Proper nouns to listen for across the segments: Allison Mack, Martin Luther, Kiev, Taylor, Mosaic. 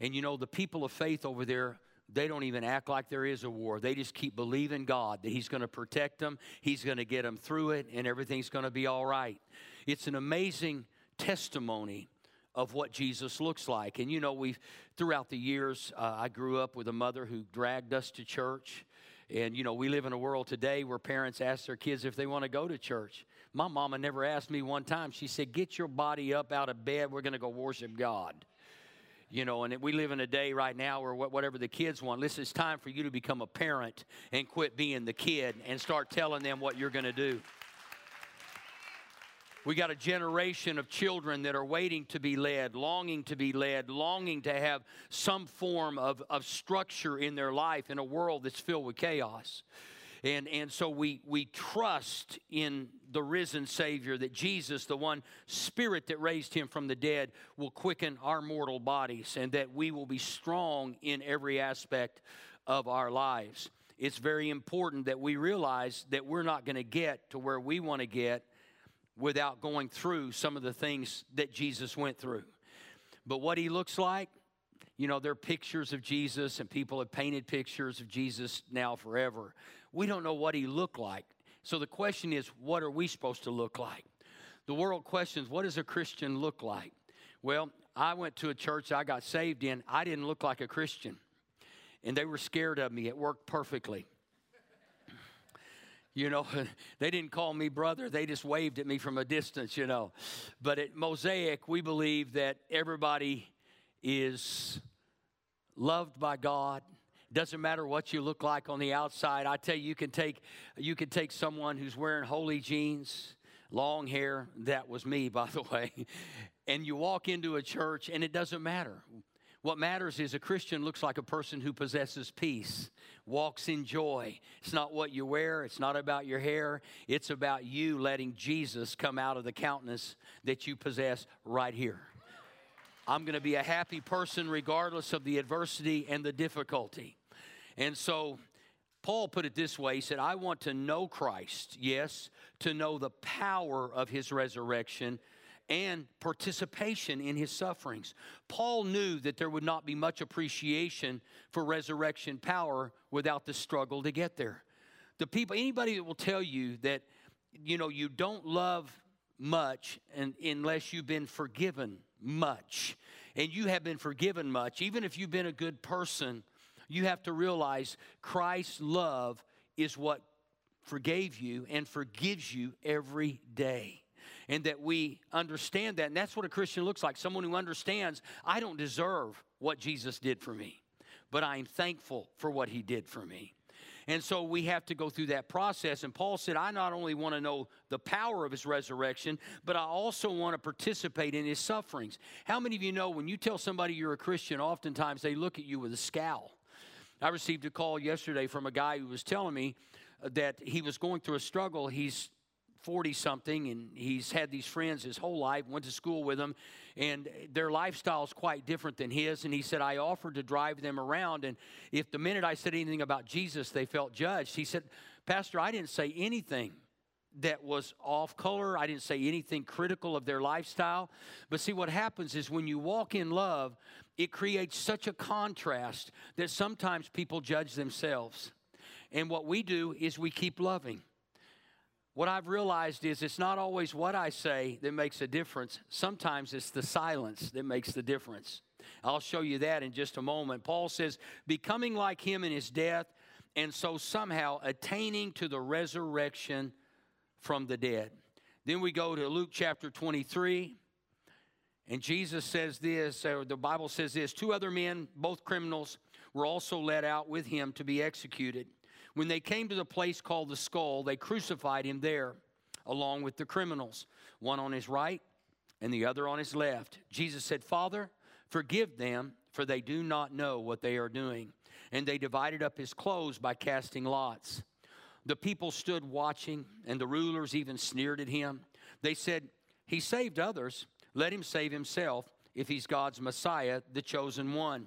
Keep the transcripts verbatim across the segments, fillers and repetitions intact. And, you know, the people of faith over there, they don't even act like there is a war. They just keep believing God that he's going to protect them, he's going to get them through it, and everything's going to be all right. It's an amazing testimony of what Jesus looks like. And, you know, we've throughout the years, uh, I grew up with a mother who dragged us to church. And, you know, we live in a world today where parents ask their kids if they want to go to church. My mama never asked me one time. She said, "Get your body up out of bed. We're going to go worship God." You know, and we live in a day right now where whatever the kids want, listen, it's time for you to become a parent and quit being the kid and start telling them what you're going to do. We got a generation of children that are waiting to be led, longing to be led, longing to have some form of, of structure in their life in a world that's filled with chaos. And, and so we, we trust in the risen Savior, that Jesus, the one Spirit that raised him from the dead, will quicken our mortal bodies, and that we will be strong in every aspect of our lives. It's very important that we realize that we're not going to get to where we want to get without going through some of the things that Jesus went through. But what he looks like, you know, there are pictures of Jesus, and people have painted pictures of Jesus now forever. We don't know what he looked like. So the question is, what are we supposed to look like? The world questions, what does a Christian look like? Well, I went to a church I got saved in. I didn't look like a Christian, and they were scared of me. It worked perfectly. You know, they didn't call me brother. They just waved at me from a distance, you know. But at Mosaic, we believe that everybody is loved by God. Doesn't matter what you look like on the outside. I tell you, you can take, you can take someone who's wearing holy jeans, long hair, that was me, by the way, and you walk into a church, and it doesn't matter. What matters is a Christian looks like a person who possesses peace, walks in joy. It's not what you wear. It's not about your hair. It's about you letting Jesus come out of the countenance that you possess right here. I'm going to be a happy person regardless of the adversity and the difficulty. And so Paul put it this way. He said, I want to know Christ, yes, to know the power of his resurrection and participation in his sufferings. Paul knew that there would not be much appreciation for resurrection power without the struggle to get there. The people, anybody that will tell you that, you know, you don't love much, and unless you've been forgiven much. And you have been forgiven much. Even if you've been a good person, you have to realize Christ's love is what forgave you and forgives you every day. And that we understand that. And that's what a Christian looks like. Someone who understands, I don't deserve what Jesus did for me, but I'm thankful for what he did for me. And so we have to go through that process. And Paul said, I not only want to know the power of his resurrection, but I also want to participate in his sufferings. How many of you know when you tell somebody you're a Christian, oftentimes they look at you with a scowl? I received a call yesterday from a guy who was telling me that he was going through a struggle. He's forty-something, and he's had these friends his whole life, went to school with them, and their lifestyle is quite different than his. And he said, I offered to drive them around, and if the minute I said anything about Jesus, they felt judged. He said, Pastor, I didn't say anything that was off color. I didn't say anything critical of their lifestyle. But see, what happens is when you walk in love, it creates such a contrast that sometimes people judge themselves. And what we do is we keep loving. What I've realized is it's not always what I say that makes a difference. Sometimes it's the silence that makes the difference. I'll show you that in just a moment. Paul says, becoming like him in his death, and so somehow attaining to the resurrection from the dead. Then we go to Luke chapter twenty-three, and Jesus says this, or the Bible says this, two other men, both criminals, were also led out with him to be executed. When they came to the place called the Skull, they crucified him there along with the criminals, one on his right and the other on his left. Jesus said, Father, forgive them, for they do not know what they are doing. And they divided up his clothes by casting lots. The people stood watching, and the rulers even sneered at him. They said, he saved others. Let him save himself if he's God's Messiah, the chosen one.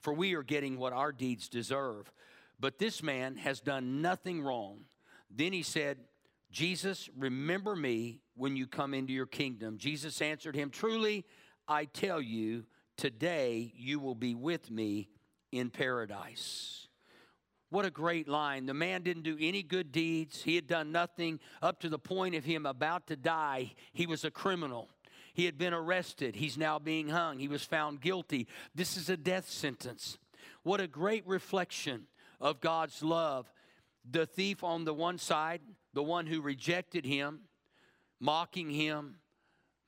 for we are getting what our deeds deserve. But this man has done nothing wrong. Then he said, Jesus, remember me when you come into your kingdom. Jesus answered him, truly, I tell you, today you will be with me in paradise. What a great line. The man didn't do any good deeds. He had done nothing up to the point of him about to die. He was a criminal. He had been arrested. He's now being hung. He was found guilty. This is a death sentence. What a great reflection of God's love. The thief on the one side, the one who rejected him, mocking him,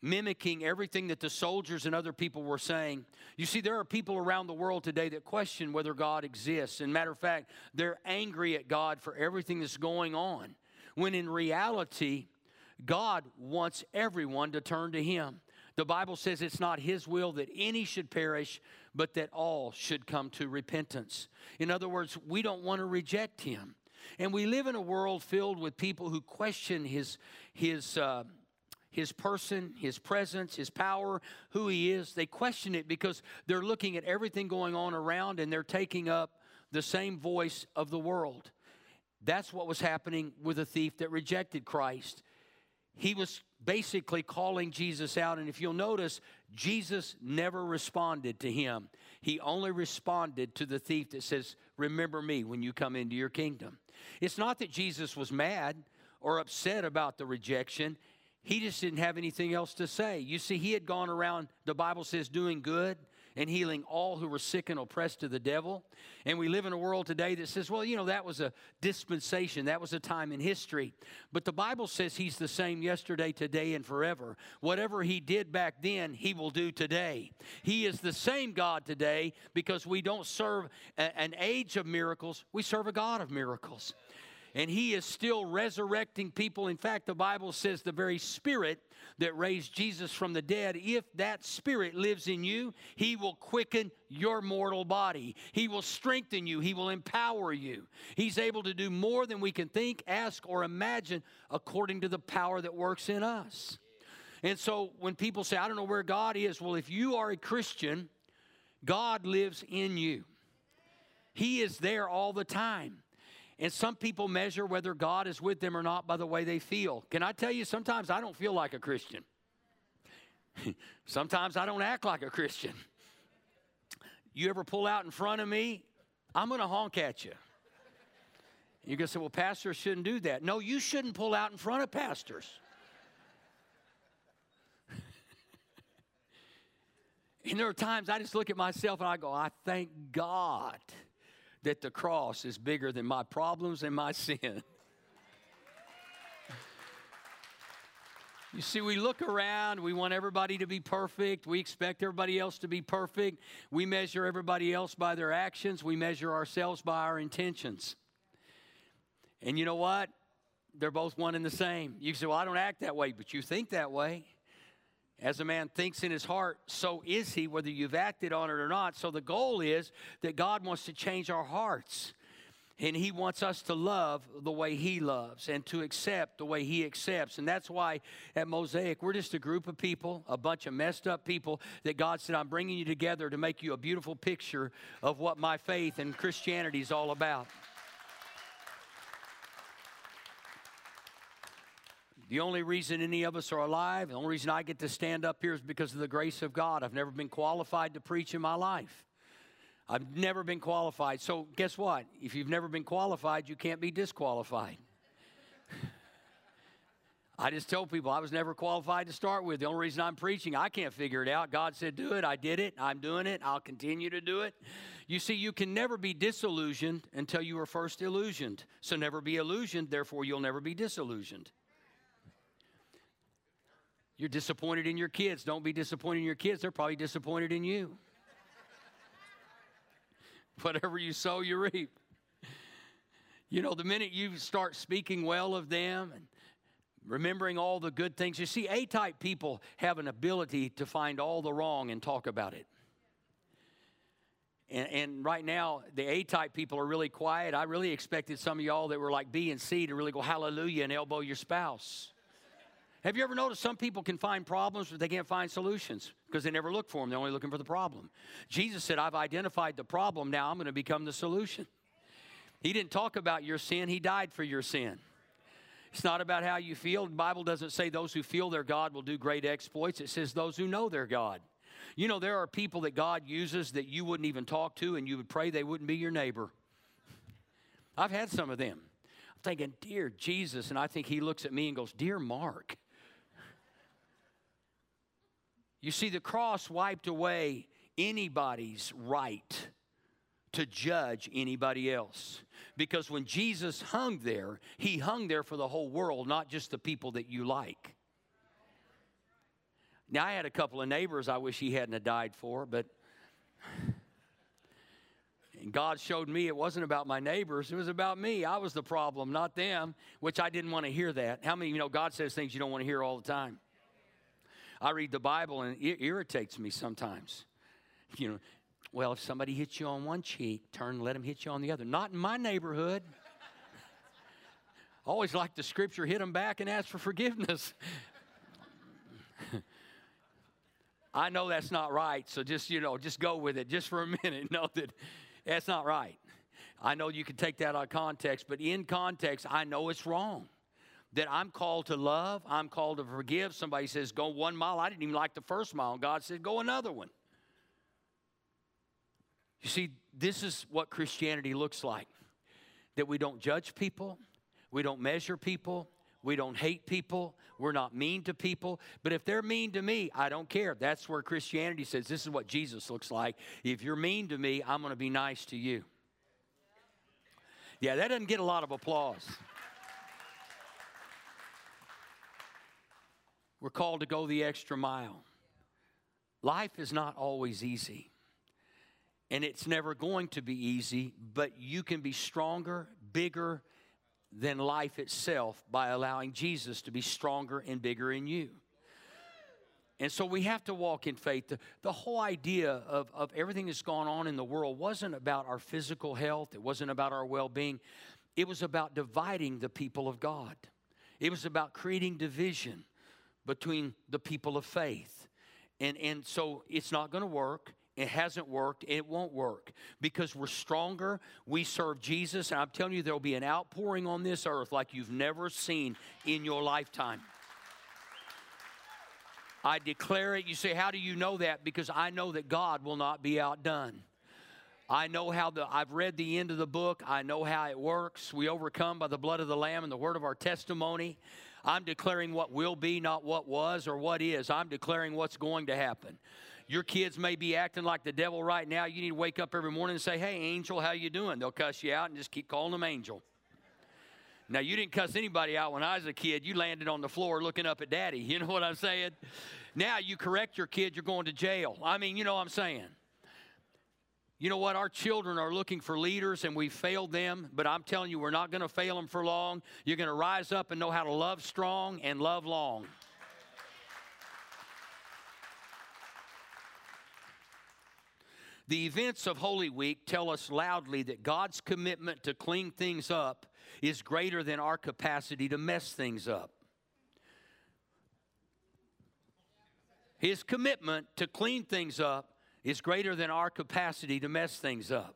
mimicking everything that the soldiers and other people were saying. You see, there are people around the world today that question whether God exists. And matter of fact, they're angry at God for everything that's going on, when in reality, God wants everyone to turn to him. The Bible says it's not his will that any should perish, but that all should come to repentance. In other words, we don't want to reject him. And we live in a world filled with people who question his, his, uh, his person, his presence, his power, who he is. They question it because they're looking at everything going on around, and they're taking up the same voice of the world. That's what was happening with a thief that rejected Christ. He was basically calling Jesus out, and if you'll notice, Jesus never responded to him. He only responded to the thief that says, remember me when you come into your kingdom. It's not that Jesus was mad or upset about the rejection. He just didn't have anything else to say. You see, he had gone around, the Bible says, doing good and healing all who were sick and oppressed of the devil. And we live in a world today that says, well, you know, that was a dispensation. That was a time in history. But the Bible says he's the same yesterday, today, and forever. Whatever he did back then, he will do today. He is the same God today, because we don't serve a, an age of miracles. We serve a God of miracles. And he is still resurrecting people. In fact, the Bible says the very Spirit that raised Jesus from the dead, if that Spirit lives in you, he will quicken your mortal body. He will strengthen you. He will empower you. He's able to do more than we can think, ask, or imagine, according to the power that works in us. And so when people say, I don't know where God is, well, if you are a Christian, God lives in you. He is there all the time. And some people measure whether God is with them or not by the way they feel. Can I tell you, sometimes I don't feel like a Christian. Sometimes I don't act like a Christian. You ever pull out in front of me, I'm going to honk at you. You're going to say, well, pastors shouldn't do that. No, you shouldn't pull out in front of pastors. And there are times I just look at myself and I go, I thank God that the cross is bigger than my problems and my sin. You see, we look around, we want everybody to be perfect, we expect everybody else to be perfect, we measure everybody else by their actions, we measure ourselves by our intentions. And you know what? They're both one and the same. You say, well, I don't act that way, but you think that way. As a man thinks in his heart, so is he, whether you've acted on it or not. So the goal is that God wants to change our hearts. And he wants us to love the way he loves and to accept the way he accepts. And that's why at Mosaic, we're just a group of people, a bunch of messed up people that God said, I'm bringing you together to make you a beautiful picture of what my faith and Christianity is all about. The only reason any of us are alive, the only reason I get to stand up here is because of the grace of God. I've never been qualified to preach in my life. I've never been qualified. So guess what? If you've never been qualified, you can't be disqualified. I just tell people I was never qualified to start with. The only reason I'm preaching, I can't figure it out. God said, do it. I did it. I'm doing it. I'll continue to do it. You see, you can never be disillusioned until you were first illusioned. So never be illusioned, therefore you'll never be disillusioned. You're disappointed in your kids. Don't be disappointed in your kids. They're probably disappointed in you. Whatever you sow, you reap. You know, the minute you start speaking well of them and remembering all the good things, you see, A-type people have an ability to find all the wrong and talk about it. And, and right now, the A-type people are really quiet. I really expected some of y'all that were like B and C to really go hallelujah and elbow your spouse. Have you ever noticed some people can find problems, but they can't find solutions because they never look for them. They're only looking for the problem. Jesus said, I've identified the problem. Now I'm going to become the solution. He didn't talk about your sin. He died for your sin. It's not about how you feel. The Bible doesn't say those who feel their God will do great exploits. It says those who know their God. You know, there are people that God uses that you wouldn't even talk to, and you would pray they wouldn't be your neighbor. I've had some of them. I'm thinking, dear Jesus, and I think he looks at me and goes, dear Mark. You see, the cross wiped away anybody's right to judge anybody else. Because when Jesus hung there, he hung there for the whole world, not just the people that you like. Now, I had a couple of neighbors I wish he hadn't have died for, but and God showed me it wasn't about my neighbors. It was about me. I was the problem, not them, which I didn't want to hear that. How many of you know God says things you don't want to hear all the time? I read the Bible, and it irritates me sometimes. You know, well, if somebody hits you on one cheek, turn and let them hit you on the other. Not in my neighborhood. I always like the scripture, hit them back and ask for forgiveness. I know that's not right, so just, you know, just go with it just for a minute. Know that that's not right. I know you can take that out of context, but in context, I know it's wrong. That I'm called to love, I'm called to forgive. Somebody says, go one mile. I didn't even like the first mile. God said, go another one. You see, this is what Christianity looks like. That we don't judge people. We don't measure people. We don't hate people. We're not mean to people. But if they're mean to me, I don't care. That's where Christianity says, this is what Jesus looks like. If you're mean to me, I'm going to be nice to you. Yeah, that doesn't get a lot of applause. We're called to go the extra mile. Life is not always easy. And it's never going to be easy, but you can be stronger, bigger than life itself by allowing Jesus to be stronger and bigger in you. And so we have to walk in faith. The, the whole idea of, of everything that's gone on in the world wasn't about our physical health. It wasn't about our well-being. It was about dividing the people of God. It was about creating division. between the people of faith. And, and so it's not going to work. It hasn't worked. It won't work because we're stronger. We serve Jesus. And I'm telling you, there'll be an outpouring on this earth like you've never seen in your lifetime. I declare it. You say, how do you know that? Because I know that God will not be outdone. I know how the, I've read the end of the book. I know how it works. We overcome by the blood of the Lamb and the word of our testimony. I'm declaring what will be, not what was or what is. I'm declaring what's going to happen. Your kids may be acting like the devil right now. You need to wake up every morning and say, hey, angel, how you doing? They'll cuss you out and just keep calling them angel. Now, you didn't cuss anybody out when I was a kid. You landed on the floor looking up at daddy. You know what I'm saying? Now you correct your kid, you're going to jail. I mean, you know what I'm saying. You know what? Our children are looking for leaders, and we failed them. But I'm telling you, we're not going to fail them for long. You're going to rise up and know how to love strong and love long. The events of Holy Week tell us loudly that God's commitment to clean things up is greater than our capacity to mess things up. His commitment to clean things up is greater than our capacity to mess things up.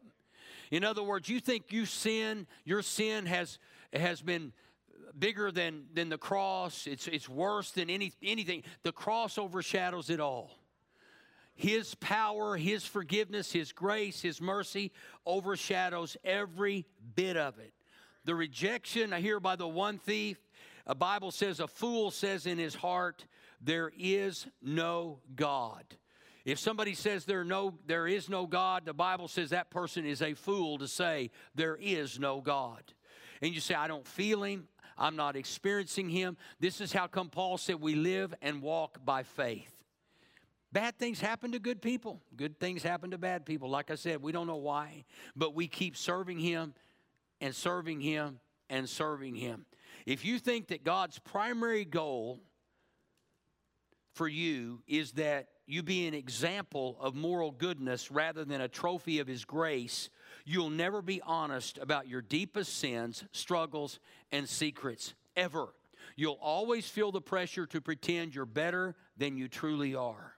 In other words, you think you sin, your sin has, has been bigger than, than the cross. It's, it's worse than any, anything. The cross overshadows it all. His power, His forgiveness, His grace, His mercy overshadows every bit of it. The rejection, I hear by the one thief, a Bible says, a fool says in his heart, there is no God. If somebody says there, no, there is no God, the Bible says that person is a fool to say there is no God. And you say, I don't feel Him. I'm not experiencing Him. This is how come Paul said we live and walk by faith. Bad things happen to good people. Good things happen to bad people. Like I said, we don't know why, but we keep serving Him and serving Him and serving Him. If you think that God's primary goal for you is that you be an example of moral goodness rather than a trophy of His grace, you'll never be honest about your deepest sins, struggles, and secrets, ever. You'll always feel the pressure to pretend you're better than you truly are.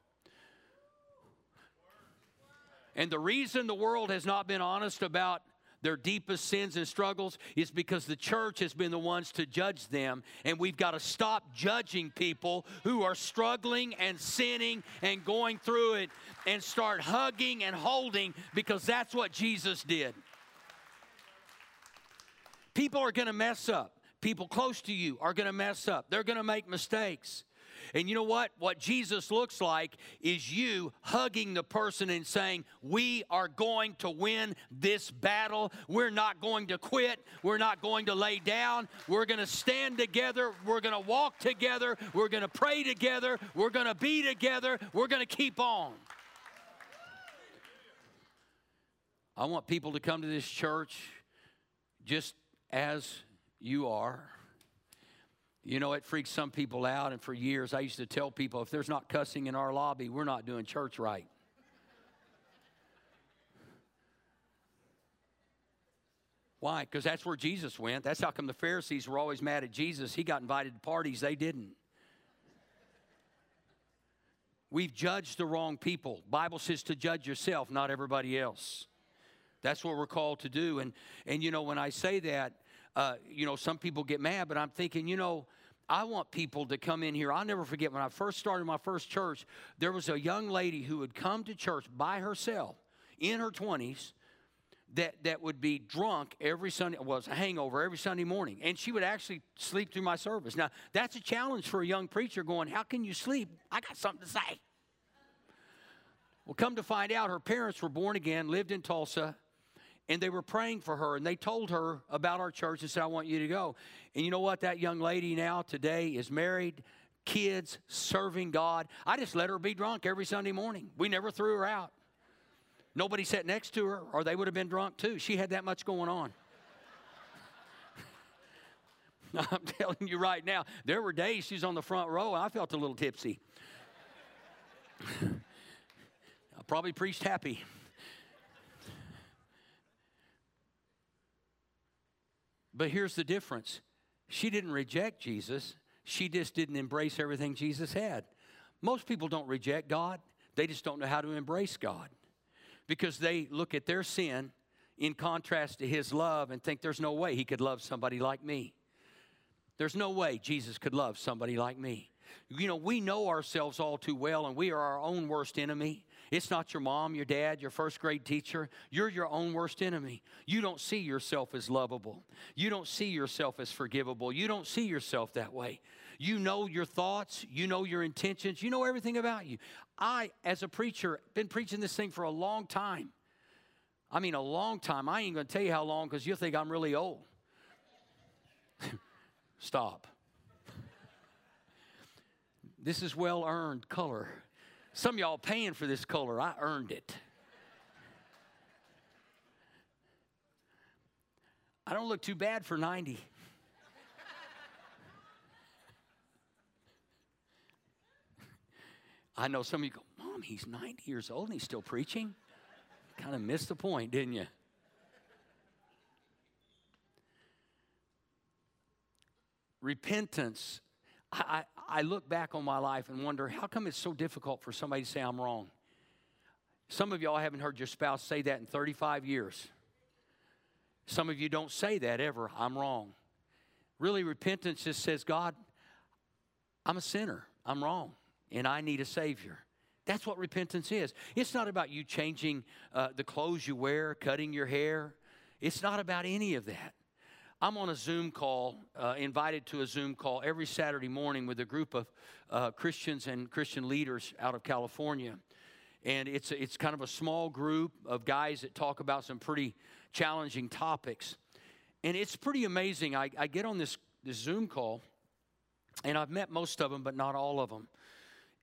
And the reason the world has not been honest about their deepest sins and struggles is because the church has been the ones to judge them, and we've got to stop judging people who are struggling and sinning and going through it and start hugging and holding, because that's what Jesus did. People are going to mess up. People close to you are going to mess up. They're going to make mistakes. And you know what? What Jesus looks like is you hugging the person and saying, we are going to win this battle. We're not going to quit. We're not going to lay down. We're going to stand together. We're going to walk together. We're going to pray together. We're going to be together. We're going to keep on. I want people to come to this church just as you are. You know, it freaks some people out, and for years I used to tell people, if there's not cussing in our lobby, we're not doing church right. Why? Because that's where Jesus went. That's how come the Pharisees were always mad at Jesus. He got invited to parties. They didn't. We've judged the wrong people. Bible says to judge yourself, not everybody else. That's what we're called to do. And, and you know, when I say that, Uh, you know, some people get mad, but I'm thinking, you know, I want people to come in here. I'll never forget when I first started my first church, there was a young lady who would come to church by herself in her twenties that, that would be drunk every Sunday, well, it was a hangover every Sunday morning, and she would actually sleep through my service. Now, that's a challenge for a young preacher going, how can you sleep? I got something to say. Well, come to find out, her parents were born again, lived in Tulsa, and they were praying for her, and they told her about our church and said, I want you to go. And you know what? That young lady now today is married, kids, serving God. I just let her be drunk every Sunday morning. We never threw her out. Nobody sat next to her, or they would have been drunk too. She had that much going on. I'm telling you right now, there were days she's on the front row, and I felt a little tipsy. I probably preached happy. But here's the difference. She didn't reject Jesus. She just didn't embrace everything Jesus had. Most people don't reject God. They just don't know how to embrace God because they look at their sin in contrast to his love and think there's no way he could love somebody like me. There's no way Jesus could love somebody like me. You know, we know ourselves all too well, and we are our own worst enemy. It's not your mom, your dad, your first grade teacher. You're your own worst enemy. You don't see yourself as lovable. You don't see yourself as forgivable. You don't see yourself that way. You know your thoughts. You know your intentions. You know everything about you. I, as a preacher, been preaching this thing for a long time. I mean, a long time. I ain't going to tell you how long because you'll think I'm really old. Stop. This is well-earned color. Some of y'all paying for this color. I earned it. I don't look too bad for ninety. I know some of you go, Mom, he's ninety years old and he's still preaching. Kind of missed the point, didn't you? Repentance. I, I look back on my life and wonder, how come it's so difficult for somebody to say I'm wrong? Some of y'all haven't heard your spouse say that in thirty-five years. Some of you don't say that ever, I'm wrong. Really, repentance just says, God, I'm a sinner, I'm wrong, and I need a Savior. That's what repentance is. It's not about you changing uh, the clothes you wear, cutting your hair. It's not about any of that. I'm on a Zoom call, uh, invited to a Zoom call every Saturday morning with a group of uh, Christians and Christian leaders out of California. And it's, it's kind of a small group of guys that talk about some pretty challenging topics. And it's pretty amazing. I, I get on this, this Zoom call, and I've met most of them, but not all of them.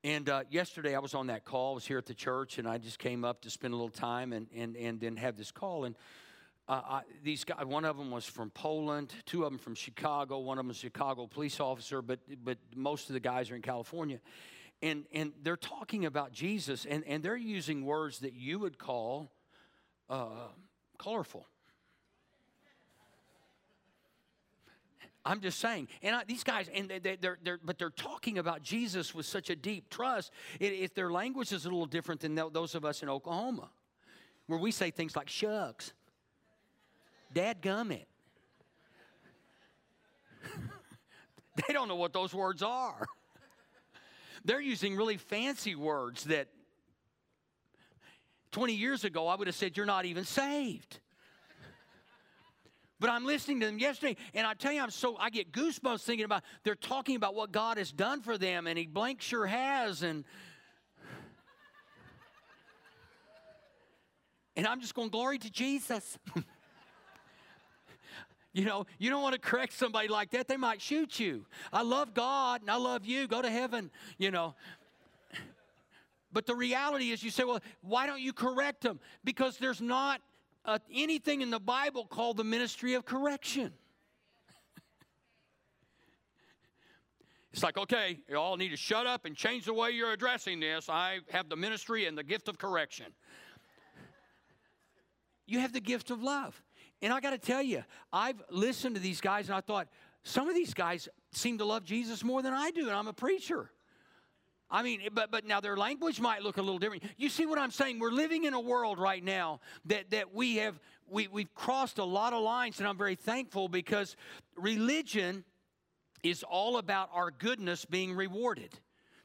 And uh, yesterday I was on that call. I was here at the church, and I just came up to spend a little time and, and, and then have this call. And Uh, I, these guys, one of them was from Poland, two of them from Chicago, one of them is a Chicago police officer, but but most of the guys are in California. And and they're talking about Jesus, and, and they're using words that you would call uh, colorful. I'm just saying, and I, these guys, and they, they're, they're, but they're talking about Jesus with such a deep trust. It, it, their language is a little different than those of us in Oklahoma, where we say things like shucks. Dadgummit. They don't know what those words are. They're using really fancy words that twenty years ago I would have said, you're not even saved. But I'm listening to them yesterday, and I tell you, I'm so I get goosebumps thinking about, they're talking about what God has done for them, and he blank sure has, and and I'm just going, glory to Jesus. You know, you don't want to correct somebody like that. They might shoot you. I love God and I love you. Go to heaven, you know. But the reality is you say, well, why don't you correct them? Because there's not uh, anything in the Bible called the ministry of correction. It's like, okay, you all need to shut up and change the way you're addressing this. I have the ministry and the gift of correction. You have the gift of love. And I got to tell you, I've listened to these guys, and I thought, some of these guys seem to love Jesus more than I do, and I'm a preacher. I mean, but, but now their language might look a little different. You see what I'm saying? We're living in a world right now that, that we have, we, we've crossed a lot of lines, and I'm very thankful because religion is all about our goodness being rewarded.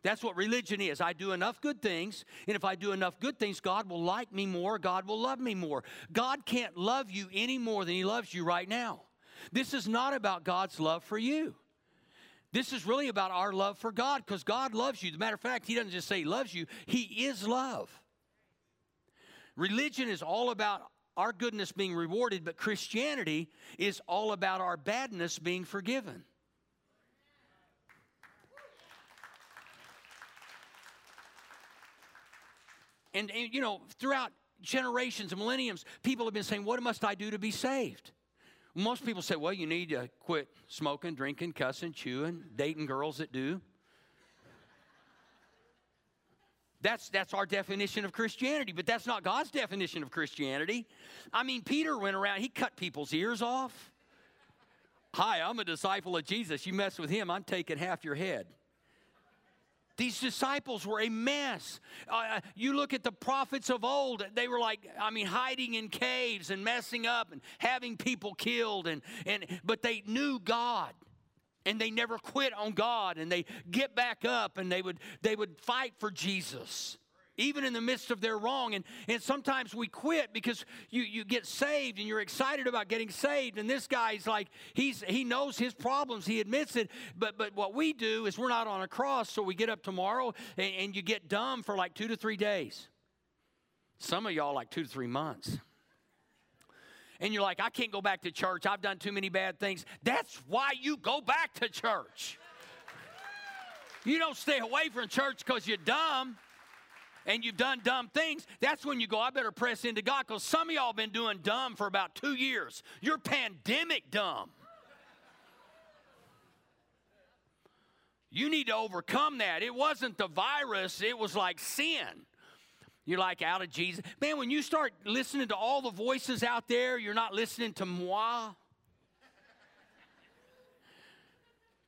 That's what religion is. I do enough good things, and if I do enough good things, God will like me more. God will love me more. God can't love you any more than he loves you right now. This is not about God's love for you. This is really about our love for God, because God loves you. As a matter of fact, he doesn't just say he loves you. He is love. Religion is all about our goodness being rewarded, but Christianity is all about our badness being forgiven. And, and, you know, throughout generations and millenniums, people have been saying, what must I do to be saved? Most people say, well, you need to quit smoking, drinking, cussing, chewing, dating girls that do. That's, that's our definition of Christianity, but that's not God's definition of Christianity. I mean, Peter went around, he cut people's ears off. hi, I'm a disciple of Jesus. You mess with him, I'm taking half your head. These disciples were a mess. Uh, you look at the prophets of old, they were like, I mean, hiding in caves and messing up and having people killed. And, and, but they knew God, and they never quit on God, and they get back up, and they would, they would fight for Jesus, even in the midst of their wrong. And, and sometimes we quit because you, you get saved, and you're excited about getting saved, and this guy's like, he's, he knows his problems, he admits it, but, but what we do is we're not on a cross, so we get up tomorrow, and, and you get dumb for like two to three days. Some of y'all like two to three months. And you're like, I can't go back to church. I've done too many bad things. That's why you go back to church. You don't stay away from church because you're dumb and you've done dumb things. That's when you go, I better press into God, because some of y'all have been doing dumb for about two years. You're pandemic dumb. You need to overcome that. It wasn't the virus. It was like sin. You're like, out of Jesus. Man, when you start listening to all the voices out there, you're not listening to moi.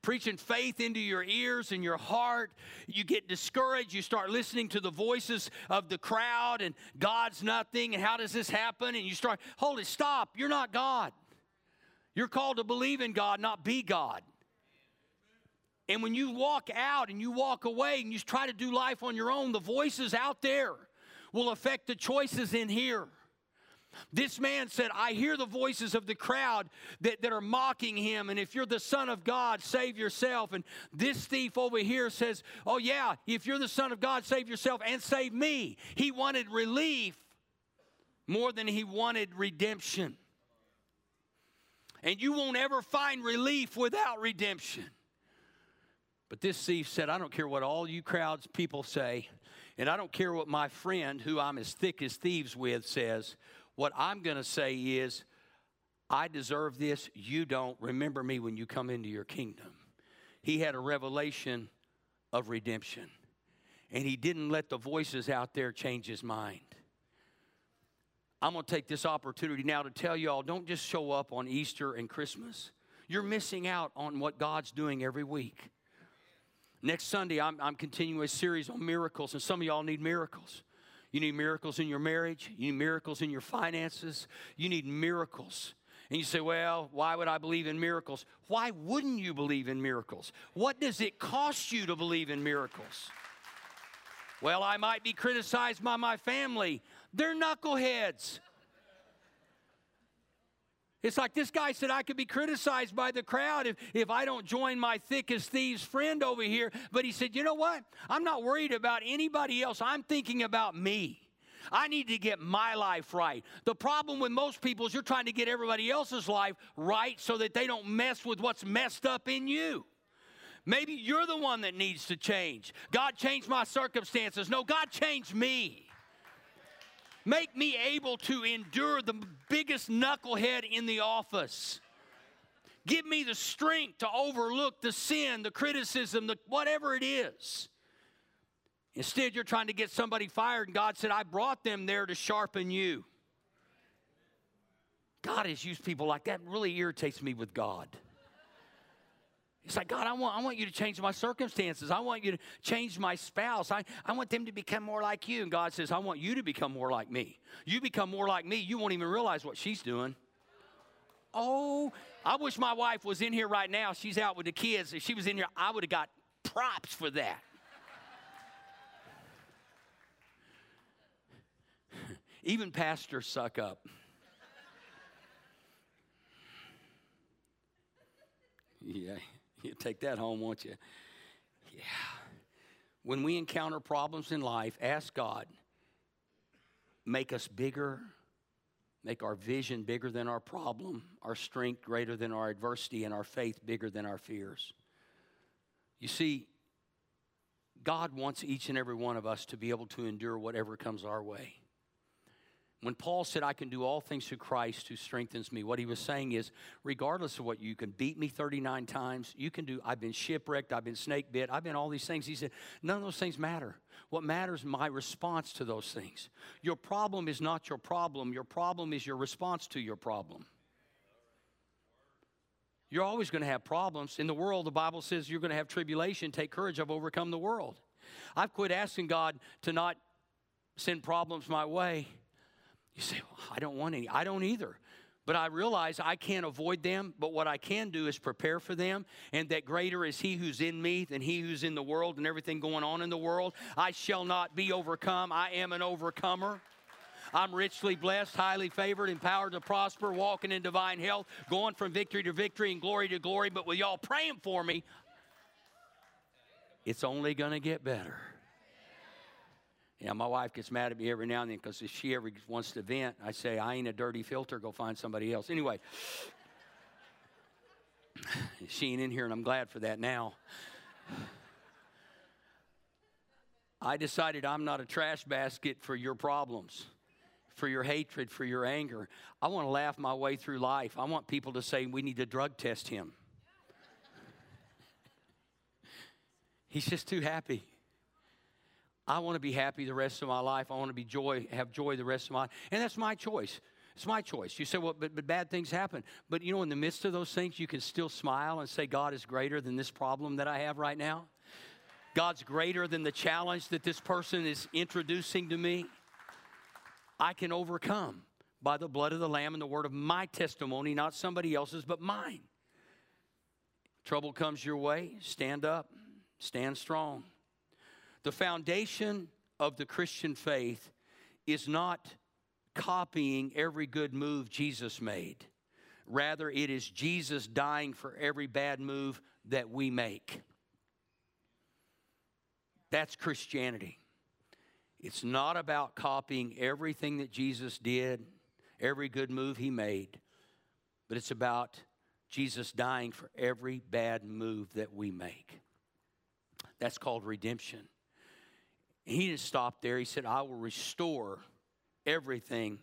Preaching faith into your ears and your heart. You get discouraged. You start listening to the voices of the crowd and God's nothing. And how does this happen? And you start, hold it, stop. You're not God. You're called to believe in God, not be God. And when you walk out and you walk away and you try to do life on your own, the voices out there will affect the choices in here. This man said, I hear the voices of the crowd that, that are mocking him, and if you're the Son of God, save yourself. And this thief over here says, oh yeah, if you're the Son of God, save yourself and save me. He wanted relief more than he wanted redemption. And you won't ever find relief without redemption. But this thief said, I don't care what all you crowds people say, and I don't care what my friend, who I'm as thick as thieves with, says. What I'm going to say is, I deserve this. You don't. Remember me when you come into your kingdom. He had a revelation of redemption. And he didn't let the voices out there change his mind. I'm going to take this opportunity now to tell y'all, don't just show up on Easter and Christmas. You're missing out on what God's doing every week. Next Sunday, I'm, I'm continuing a series on miracles, and some of y'all need miracles. You need miracles in your marriage. You need miracles in your finances. You need miracles. And you say, well, why would I believe in miracles? Why wouldn't you believe in miracles? What does it cost you to believe in miracles? Well, I might be criticized by my family. They're knuckleheads. It's like this guy said, I could be criticized by the crowd if, if I don't join my thick as thieves friend over here. But he said, you know what? I'm not worried about anybody else. I'm thinking about me. I need to get my life right. The problem with most people is you're trying to get everybody else's life right so that they don't mess with what's messed up in you. Maybe you're the one that needs to change. God, changed my circumstances. No, God, changed me. Make me able to endure the biggest knucklehead in the office. Give me the strength to overlook the sin, the criticism, the whatever it is. Instead, you're trying to get somebody fired, and God said, I brought them there to sharpen you. God has used people like that. It really irritates me with God. It's like, God, I want, I want you to change my circumstances. I want you to change my spouse. I, I want them to become more like you. And God says, I want you to become more like me. You become more like me, you won't even realize what she's doing. Oh, I wish my wife was in here right now. She's out with the kids. If she was in here, I would have got props for that. Even pastors suck up. Yeah. You take that home, won't you? Yeah. When we encounter problems in life, ask God, make us bigger, make our vision bigger than our problem, our strength greater than our adversity, and our faith bigger than our fears. You see, God wants each and every one of us to be able to endure whatever comes our way. When Paul said, I can do all things through Christ who strengthens me, what he was saying is, regardless of what, you can beat me thirty-nine times, you can do, I've been shipwrecked, I've been snake bit, I've been all these things. He said, none of those things matter. What matters is my response to those things. Your problem is not your problem. Your problem is your response to your problem. You're always going to have problems. In the world, the Bible says you're going to have tribulation. Take courage, I've overcome the world. I've quit asking God to not send problems my way. You say, well, I don't want any. I don't either. But I realize I can't avoid them, but what I can do is prepare for them, and that greater is he who's in me than he who's in the world and everything going on in the world. I shall not be overcome. I am an overcomer. I'm richly blessed, highly favored, empowered to prosper, walking in divine health, going from victory to victory and glory to glory. But with y'all praying for me, it's only going to get better. Yeah, my wife gets mad at me every now and then because if she ever wants to vent, I say, I ain't a dirty filter. Go find somebody else. Anyway, she ain't in here, and I'm glad for that now. I decided I'm not a trash basket for your problems, for your hatred, for your anger. I want to laugh my way through life. I want people to say, we need to drug test him. He's just too happy. I want to be happy the rest of my life. I want to be joy, have joy the rest of my life. And that's my choice. It's my choice. You say, well, but, but bad things happen. But, you know, in the midst of those things, you can still smile and say, God is greater than this problem that I have right now. God's greater than the challenge that this person is introducing to me. I can overcome by the blood of the Lamb and the word of my testimony, not somebody else's, but mine. Trouble comes your way, stand up, stand strong. The foundation of the Christian faith is not copying every good move Jesus made. Rather, it is Jesus dying for every bad move that we make. That's Christianity. It's not about copying everything that Jesus did, every good move he made, but it's about Jesus dying for every bad move that we make. That's called redemption. He didn't stop there. He said, I will restore everything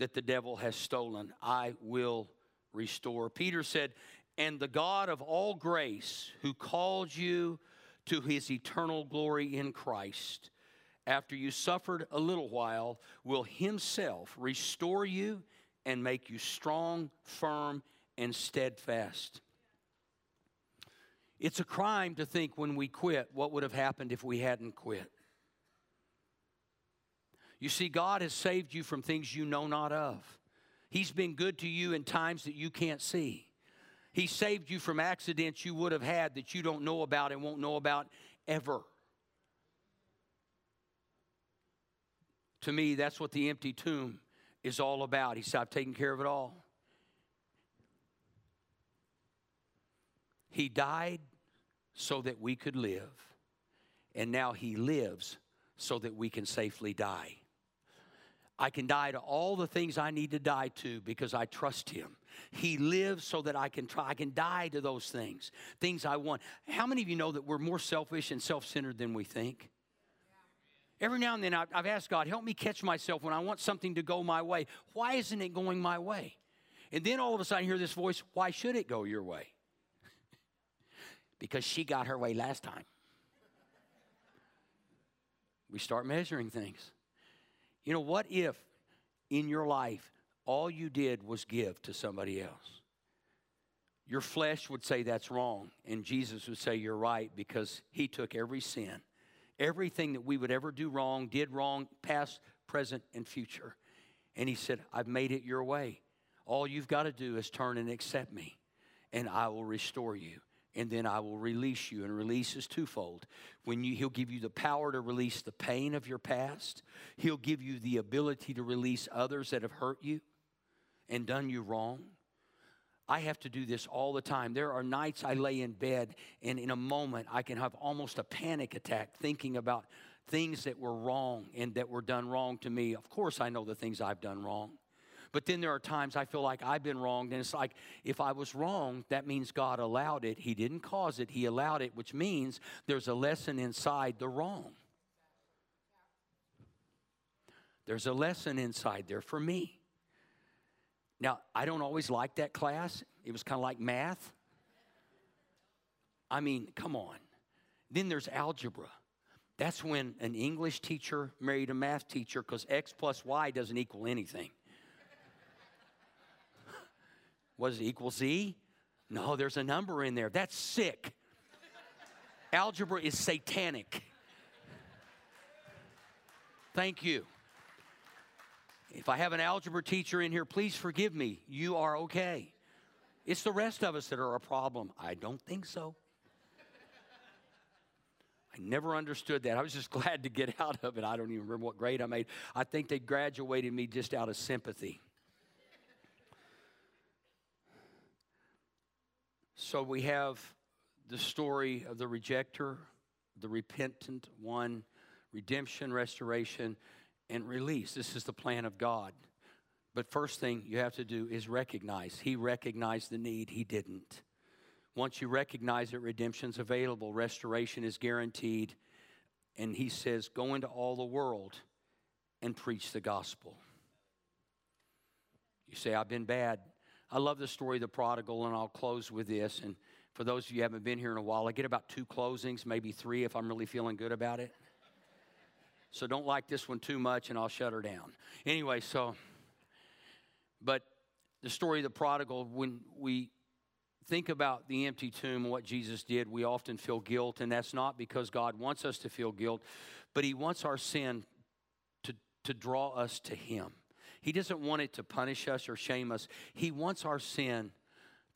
that the devil has stolen. I will restore. Peter said, and the God of all grace, who called you to his eternal glory in Christ, after you suffered a little while, will himself restore you and make you strong, firm, and steadfast. It's a crime to think when we quit, what would have happened if we hadn't quit? You see, God has saved you from things you know not of. He's been good to you in times that you can't see. He saved you from accidents you would have had that you don't know about and won't know about ever. To me, that's what the empty tomb is all about. He said, I've taken care of it all. He died so that we could live, and now he lives so that we can safely die. I can die to all the things I need to die to because I trust him. He lives so that I can try. I can die to those things, things I want. How many of you know that we're more selfish and self-centered than we think? Every now and then I've asked God, help me catch myself when I want something to go my way. Why isn't it going my way? And then all of a sudden I hear this voice, why should it go your way? Because she got her way last time. We start measuring things. You know, what if in your life all you did was give to somebody else? Your flesh would say that's wrong, and Jesus would say you're right because he took every sin, everything that we would ever do wrong, did wrong, past, present, and future. And he said, I've made it your way. All you've got to do is turn and accept me, and I will restore you. And then I will release you. And release is twofold. When you, he'll give you the power to release the pain of your past. He'll give you the ability to release others that have hurt you and done you wrong. I have to do this all the time. There are nights I lay in bed, and in a moment I can have almost a panic attack thinking about things that were wrong and that were done wrong to me. Of course I know the things I've done wrong. But then there are times I feel like I've been wronged, and it's like, if I was wrong, that means God allowed it. He didn't cause it. He allowed it, which means there's a lesson inside the wrong. There's a lesson inside there for me. Now, I don't always like that class. It was kind of like math. I mean, come on. Then there's algebra. That's when an English teacher married a math teacher because X plus Y doesn't equal anything. Was it equal Z? No, there's a number in there. That's sick. Algebra is satanic. Thank you. If I have an algebra teacher in here, please forgive me. You are okay. It's the rest of us that are a problem. I don't think so. I never understood that. I was just glad to get out of it. I don't even remember what grade I made. I think they graduated me just out of sympathy. So we have the story of the rejecter, the repentant one, redemption, restoration, and release. This is the plan of God. But first thing you have to do is recognize. He recognized the need. He didn't. Once you recognize that redemption's available, restoration is guaranteed, and he says, go into all the world and preach the gospel. You say, I've been bad. I love the story of the prodigal, and I'll close with this. And for those of you who haven't been here in a while, I get about two closings, maybe three if I'm really feeling good about it. So don't like this one too much, and I'll shut her down. Anyway, so, but the story of the prodigal, when we think about the empty tomb and what Jesus did, we often feel guilt, and that's not because God wants us to feel guilt, but he wants our sin to, to draw us to him. He doesn't want it to punish us or shame us. He wants our sin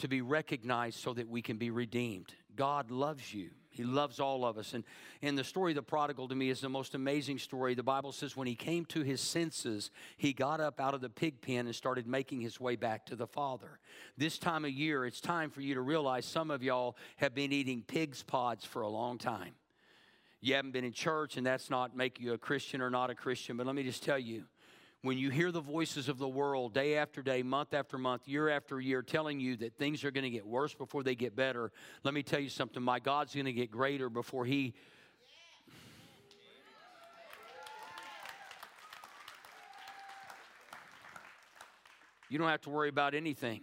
to be recognized so that we can be redeemed. God loves you. He loves all of us. And, and the story of the prodigal to me is the most amazing story. The Bible says when he came to his senses, he got up out of the pig pen and started making his way back to the Father. This time of year, it's time for you to realize some of y'all have been eating pig's pods for a long time. You haven't been in church, and that's not make you a Christian or not a Christian, but let me just tell you, when you hear the voices of the world day after day, month after month, year after year, telling you that things are going to get worse before they get better, let me tell you something. My God's going to get greater before he... Yeah. You don't have to worry about anything.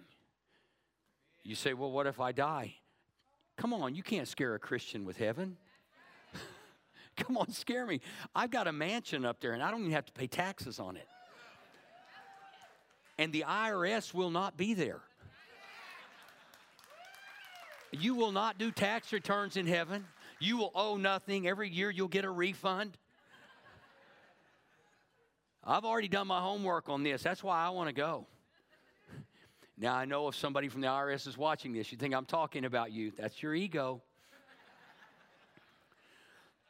You say, well, what if I die? Come on, you can't scare a Christian with heaven. Come on, scare me. I've got a mansion up there, and I don't even have to pay taxes on it. And the I R S will not be there. You will not do tax returns in heaven. You will owe nothing. Every year you'll get a refund. I've already done my homework on this. That's why I want to go. Now, I know if somebody from the I R S is watching this, you think I'm talking about you. That's your ego.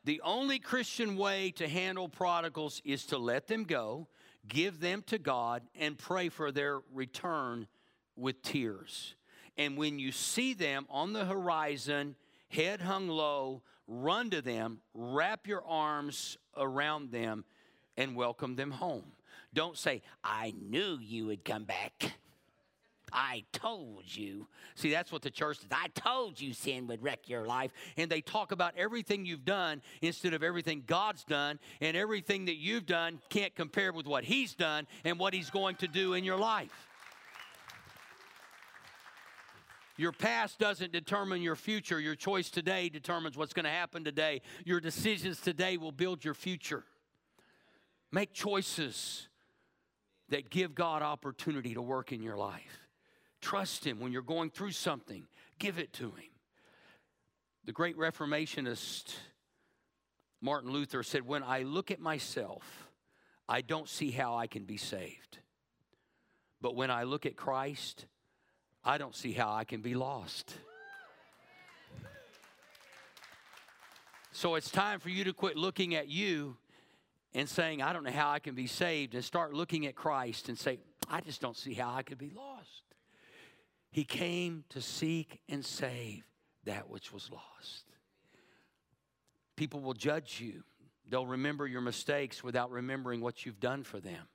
The only Christian way to handle prodigals is to let them go, give them to God, and pray for their return with tears. And when you see them on the horizon, head hung low, run to them, wrap your arms around them, and welcome them home. Don't say, I knew you would come back. I told you. See, that's what the church does. I told you sin would wreck your life. And they talk about everything you've done instead of everything God's done. And everything that you've done can't compare with what he's done and what he's going to do in your life. Your past doesn't determine your future. Your choice today determines what's going to happen today. Your decisions today will build your future. Make choices that give God opportunity to work in your life. Trust him when you're going through something. Give it to him. The great Reformationist Martin Luther said, when I look at myself, I don't see how I can be saved. But when I look at Christ, I don't see how I can be lost. So it's time for you to quit looking at you and saying, I don't know how I can be saved, and start looking at Christ and say, I just don't see how I could be lost. He came to seek and save that which was lost. People will judge you. They'll remember your mistakes without remembering what you've done for them.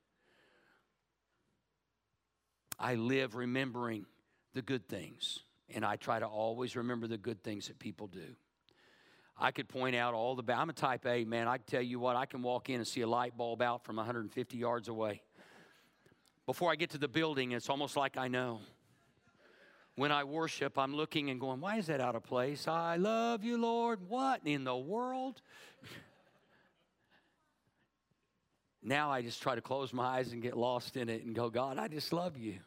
I live remembering the good things, and I try to always remember the good things that people do. I could point out all the bad. I'm a type A, man. I can tell you what, I can walk in and see a light bulb out from one hundred fifty yards away. Before I get to the building, it's almost like I know. When I worship, I'm looking and going, why is that out of place? I love you, Lord. What in the world? Now I just try to close my eyes and get lost in it and go, God, I just love you.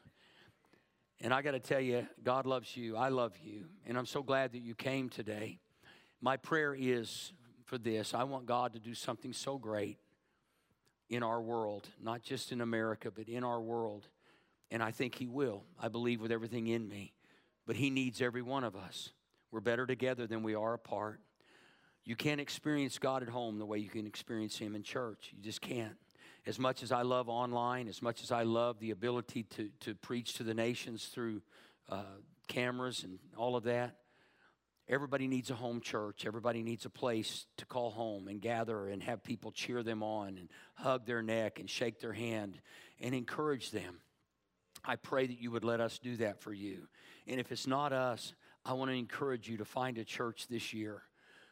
And I got to tell you, God loves you. I love you. And I'm so glad that you came today. My prayer is for this. I want God to do something so great in our world, not just in America, but in our world. And I think he will. I believe with everything in me. But he needs every one of us. We're better together than we are apart. You can't experience God at home the way you can experience him in church. You just can't. As much as I love online, as much as I love the ability to, to preach to the nations through uh, cameras and all of that, everybody needs a home church. Everybody needs a place to call home and gather and have people cheer them on and hug their neck and shake their hand and encourage them. I pray that you would let us do that for you. And if it's not us, I want to encourage you to find a church this year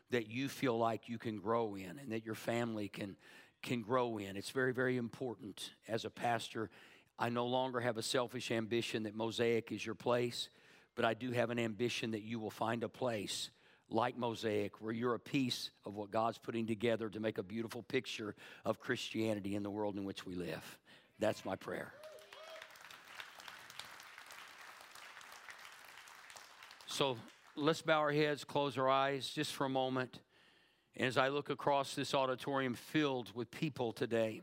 that you feel like you can grow in and that your family can can grow in. It's very, very important. As a pastor, I no longer have a selfish ambition that Mosaic is your place, but I do have an ambition that you will find a place like Mosaic where you're a piece of what God's putting together to make a beautiful picture of Christianity in the world in which we live. That's my prayer. So let's bow our heads, close our eyes just for a moment. And as I look across this auditorium filled with people today,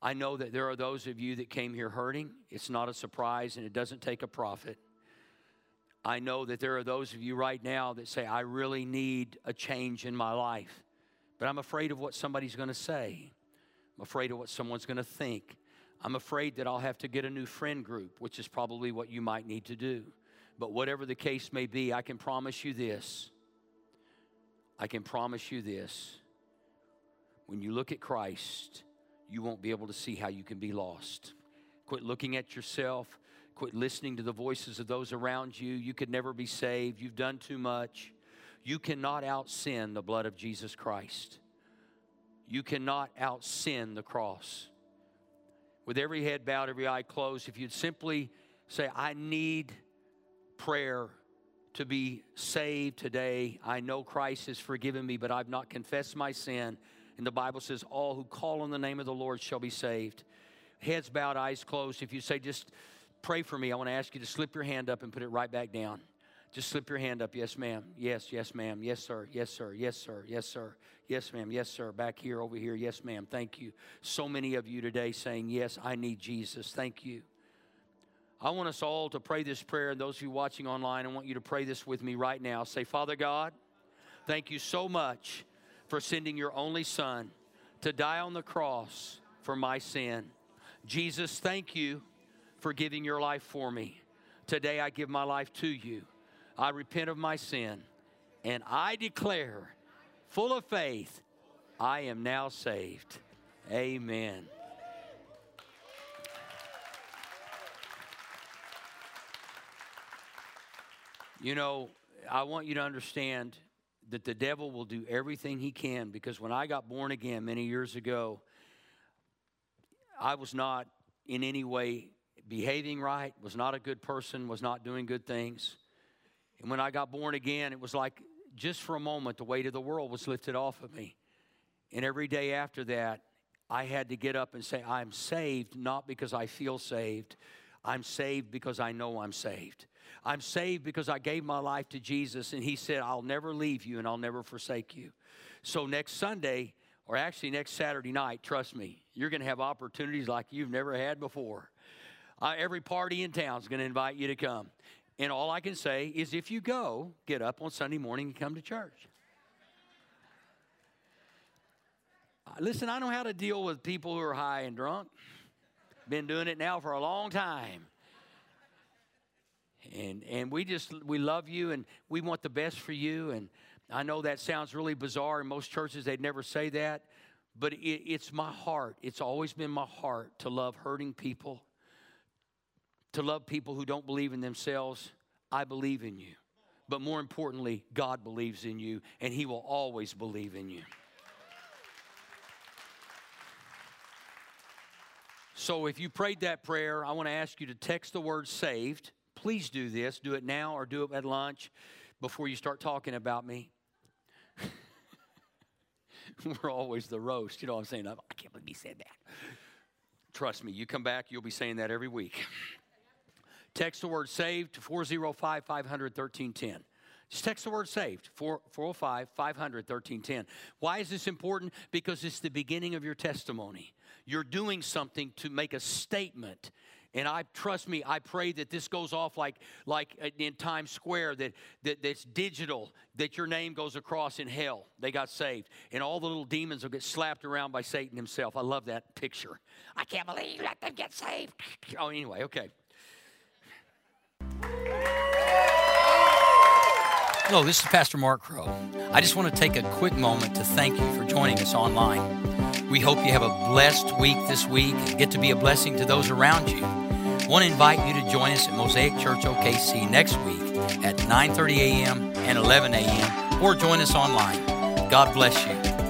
I know that there are those of you that came here hurting. It's not a surprise, and it doesn't take a prophet. I know that there are those of you right now that say, I really need a change in my life, but I'm afraid of what somebody's going to say. I'm afraid of what someone's going to think. I'm afraid that I'll have to get a new friend group, which is probably what you might need to do. But whatever the case may be, I can promise you this. I can promise you this, when you look at Christ, you won't be able to see how you can be lost. Quit looking at yourself. Quit listening to the voices of those around you. You could never be saved. You've done too much. You cannot out-sin the blood of Jesus Christ. You cannot out-sin the cross. With every head bowed, every eye closed, if you'd simply say, I need prayer to be saved today. I know Christ has forgiven me, but I've not confessed my sin. And the Bible says, all who call on the name of the Lord shall be saved. Heads bowed, eyes closed. If you say, just pray for me, I want to ask you to slip your hand up and put it right back down. Just slip your hand up. Yes, ma'am. Yes, yes, ma'am. Yes, sir. Yes, sir. Yes, sir. Yes, sir. Yes, ma'am. Yes, sir. Back here, over here. Yes, ma'am. Thank you. So many of you today saying, yes, I need Jesus. Thank you. I want us all to pray this prayer, and those of you watching online, I want you to pray this with me right now. Say, Father God, thank you so much for sending your only Son to die on the cross for my sin. Jesus, thank you for giving your life for me. Today I give my life to you. I repent of my sin, and I declare, full of faith, I am now saved. Amen. You know, I want you to understand that the devil will do everything he can, because when I got born again many years ago, I was not in any way behaving right, was not a good person, was not doing good things. And when I got born again, it was like just for a moment the weight of the world was lifted off of me. And every day after that, I had to get up and say, I'm saved not because I feel saved. I'm saved because I know I'm saved. I'm saved because I gave my life to Jesus, and he said, I'll never leave you and I'll never forsake you. So next Sunday, or actually next Saturday night, trust me, you're going to have opportunities like you've never had before. Uh, every party in town is going to invite you to come. And all I can say is if you go, get up on Sunday morning and come to church. Uh, listen, I know how to deal with people who are high and drunk. Been doing it now for a long time. And and we just, we love you, and we want the best for you. And I know that sounds really bizarre. In most churches, they'd never say that. But it, it's my heart. It's always been my heart to love hurting people, to love people who don't believe in themselves. I believe in you. But more importantly, God believes in you, and he will always believe in you. So if you prayed that prayer, I want to ask you to text the word SAVED. Please do this. Do it now or do it at lunch before you start talking about me. We're always the roast. You know what I'm saying? I can't believe he said that. Trust me, you come back, you'll be saying that every week. Text the word SAVED to four oh five, five hundred, thirteen ten. Just text the word SAVED, four oh five, five hundred, thirteen ten. Why is this important? Because it's the beginning of your testimony. You're doing something to make a statement. And I trust me, I pray that this goes off like, like in Times Square, that, that that's digital, that your name goes across in hell. They got saved. And all the little demons will get slapped around by Satan himself. I love that picture. I can't believe you let them get saved. Oh, anyway, okay. Hello, this is Pastor Mark Crow. I just want to take a quick moment to thank you for joining us online. We hope you have a blessed week this week and get to be a blessing to those around you. I want to invite you to join us at Mosaic Church O K C next week at nine thirty a m and eleven a m or join us online. God bless you.